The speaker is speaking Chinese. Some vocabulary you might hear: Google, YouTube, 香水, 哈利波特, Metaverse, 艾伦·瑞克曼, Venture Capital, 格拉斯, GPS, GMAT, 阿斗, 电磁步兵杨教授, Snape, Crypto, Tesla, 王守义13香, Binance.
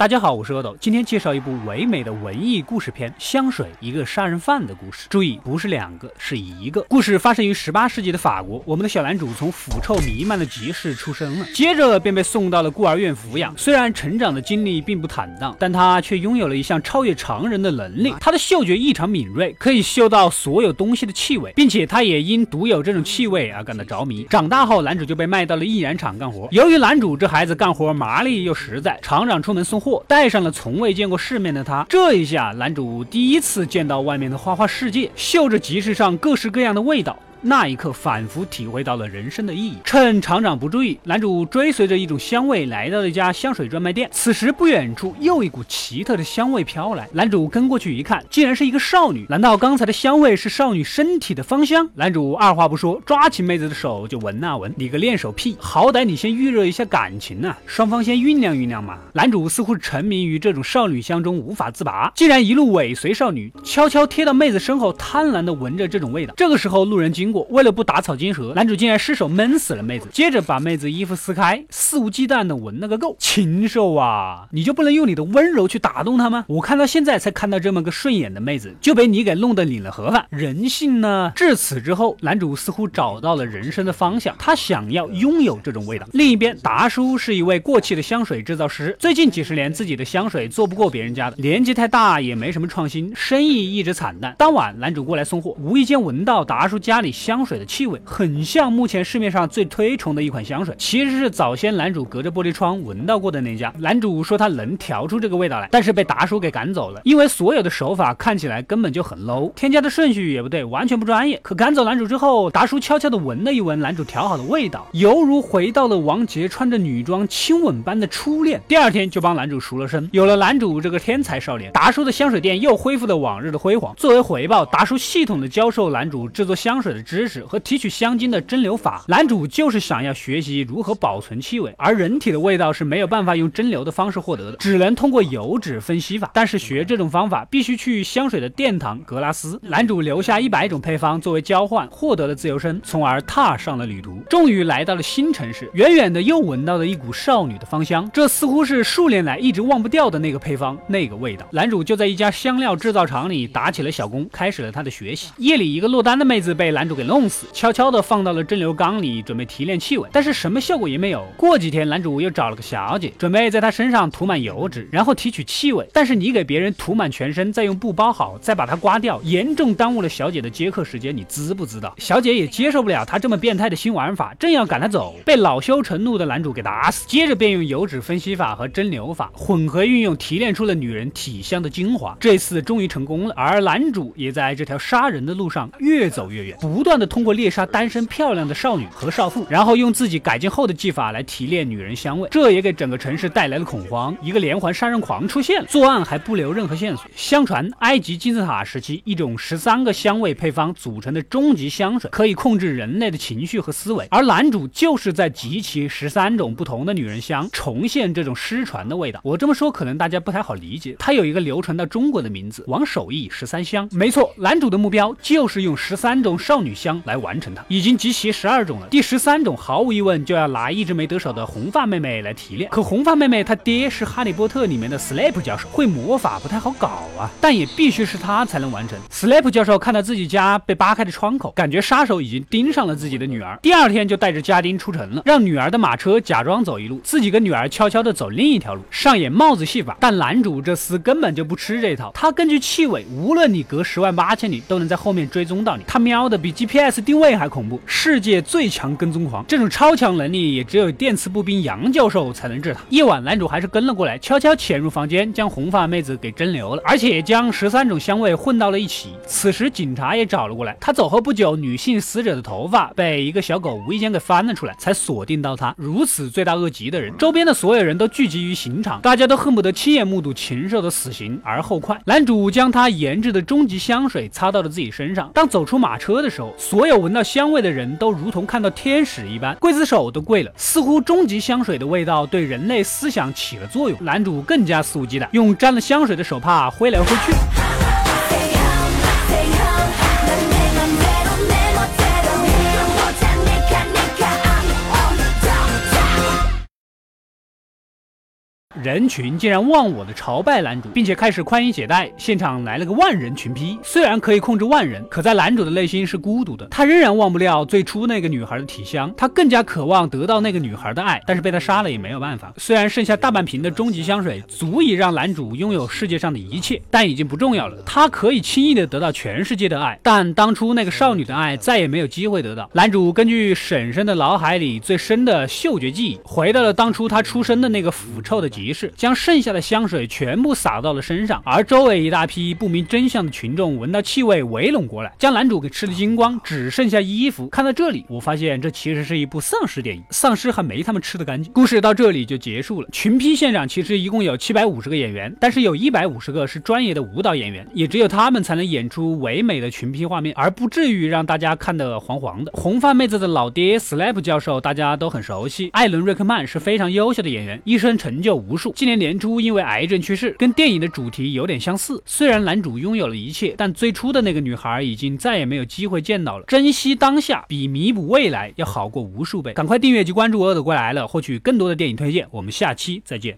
大家好，我是阿斗，今天介绍一部唯美的文艺故事片《香水》，一个杀人犯的故事。注意，不是两个，是一个。故事发生于18世纪的法国，我们的小男主从腐臭弥漫的集市出生了，接着便被送到了孤儿院抚养。虽然成长的经历并不坦荡，但他却拥有了一项超越常人的能力。他的嗅觉异常敏锐，可以嗅到所有东西的气味，并且他也因独有这种气味而感到着迷。长大后，男主就被卖到了印染厂干活。由于男主这孩子干活麻利又实在，厂长出门送货，带上了从未见过世面的他。这一下，男主第一次见到外面的花花世界，嗅着集市上各式各样的味道，那一刻反复体会到了人生的意义。趁厂长不注意，男主追随着一种香味来到了一家香水专卖店。此时不远处又一股奇特的香味飘来，男主跟过去一看，竟然是一个少女。难道刚才的香味是少女身体的芳香？男主二话不说，抓起妹子的手就闻啊闻。你个练手屁，好歹你先预热一下感情啊，双方先酝酿酝酿嘛。男主似乎沉迷于这种少女香中无法自拔，竟然一路尾随少女，悄悄贴到妹子身后，贪婪地闻着这种味道。这个时候路人经过，为了不打草惊蛇，男主竟然失手闷死了妹子，接着把妹子衣服撕开，肆无忌惮的闻了个够。禽兽啊，你就不能用你的温柔去打动她吗？我看到现在才看到这么个顺眼的妹子，就被你给弄得领了盒饭，人性呢？至此之后，男主似乎找到了人生的方向，他想要拥有这种味道。另一边，达叔是一位过气的香水制造师，最近几十年自己的香水做不过别人家的，年纪太大也没什么创新，生意一直惨淡。当晚男主过来送货，无意间闻到达叔家里香水的气味，很像目前市面上最推崇的一款香水，其实是早先男主隔着玻璃窗闻到过的那家。男主说他能调出这个味道来，但是被达叔给赶走了，因为所有的手法看起来根本就很 low， 添加的顺序也不对，完全不专业。可赶走男主之后，达叔悄悄地闻了一闻男主调好的味道，犹如回到了王杰穿着女装亲吻般的初恋。第二天就帮男主赎了身。有了男主这个天才少年，达叔的香水店又恢复了往日的辉煌。作为回报，达叔系统的教授男主制作香水的知识和提取香精的蒸馏法，男主就是想要学习如何保存气味，而人体的味道是没有办法用蒸馏的方式获得的，只能通过油脂分析法。但是学这种方法必须去香水的殿堂格拉斯。男主留下100种配方作为交换，获得了自由身，从而踏上了旅途。终于来到了新城市，远远的又闻到了一股少女的芳香，这似乎是数年来一直忘不掉的那个配方，那个味道。男主就在一家香料制造厂里打起了小工，开始了他的学习。夜里，一个落单的妹子被男主给弄死，悄悄地放到了蒸馏缸里，准备提炼气味，但是什么效果也没有。过几天，男主又找了个小姐，准备在她身上涂满油脂，然后提取气味。但是你给别人涂满全身，再用布包好，再把它刮掉，严重耽误了小姐的接客时间，你知不知道？小姐也接受不了他这么变态的新玩法，正要赶他走，被恼羞成怒的男主给打死，接着便用油脂分析法和蒸馏法混合运用，提炼出了女人体香的精华。这次终于成功了，而男主也在这条杀人的路上越走越远，不断的通过猎杀单身漂亮的少女和少妇，然后用自己改进后的技法来提炼女人香味，这也给整个城市带来了恐慌。一个连环杀人狂出现了，作案还不留任何线索。相传埃及金字塔时期，一种13个香味配方组成的终极香水可以控制人类的情绪和思维，而男主就是在集齐13种不同的女人香，重现这种失传的味道。我这么说可能大家不太好理解，它有一个流传到中国的名字，王守义13香。没错，男主的目标就是用13种少女香来完成它，已经集齐12种了。第13种毫无疑问就要拿一直没得手的红发妹妹来提炼。可红发妹妹她爹是哈利波特里面的 Snape 教授，会魔法不太好搞啊，但也必须是她才能完成。Snape 教授看到自己家被扒开的窗口，感觉杀手已经盯上了自己的女儿，第二天就带着家丁出城了，让女儿的马车假装走一路，自己跟女儿悄悄的走另一条路，上演帽子戏法。但男主这厮根本就不吃这套，他根据气味，无论你隔108000里都能在后面追踪到你，他瞄的比GPS 定位还恐怖，世界最强跟踪狂，这种超强能力也只有电磁步兵杨教授才能治他。夜晚，男主还是跟了过来，悄悄潜入房间，将红发妹子给蒸馏了，而且将13种香味混到了一起。此时警察也找了过来，他走后不久，女性死者的头发被一个小狗无意间给翻了出来，才锁定到他。如此罪大恶极的人，周边的所有人都聚集于刑场，大家都恨不得亲眼目睹禽兽的死刑而后快。男主将他研制的终极香水擦到了自己身上，当走出马车的时候，所有闻到香味的人都如同看到天使一般，刽子手都跪了。似乎终极香水的味道对人类思想起了作用，男主更加肆无忌惮，用沾了香水的手帕挥来挥去。人群竟然忘我的朝拜男主，并且开始宽衣解带，现场来了个万人群批。虽然可以控制万人，可在男主的内心是孤独的，他仍然忘不了最初那个女孩的体香，他更加渴望得到那个女孩的爱，但是被他杀了也没有办法。虽然剩下大半瓶的终极香水足以让男主拥有世界上的一切，但已经不重要了，他可以轻易的得到全世界的爱，但当初那个少女的爱再也没有机会得到。男主根据婶婶的脑海里最深的嗅觉记忆，回到了当初他出生的那个腐臭的集市，将剩下的香水全部洒到了身上，而周围一大批不明真相的群众闻到气味围拢过来，将男主给吃得精光，只剩下衣服。看到这里，我发现这其实是一部丧尸电影，丧尸还没他们吃得干净。故事到这里就结束了。群批现场其实一共有750个演员，但是有150个是专业的舞蹈演员，也只有他们才能演出唯美的群批画面，而不至于让大家看得黄黄的。红发妹子的老爹 Snape 教授大家都很熟悉，艾伦·瑞克曼是非常优秀的演员，一生成就无数。今年年初因为癌症去世，跟电影的主题有点相似。虽然男主拥有了一切，但最初的那个女孩已经再也没有机会见到了。珍惜当下比弥补未来要好过无数倍。赶快订阅及关注我的过来了，获取更多的电影推荐。我们下期再见。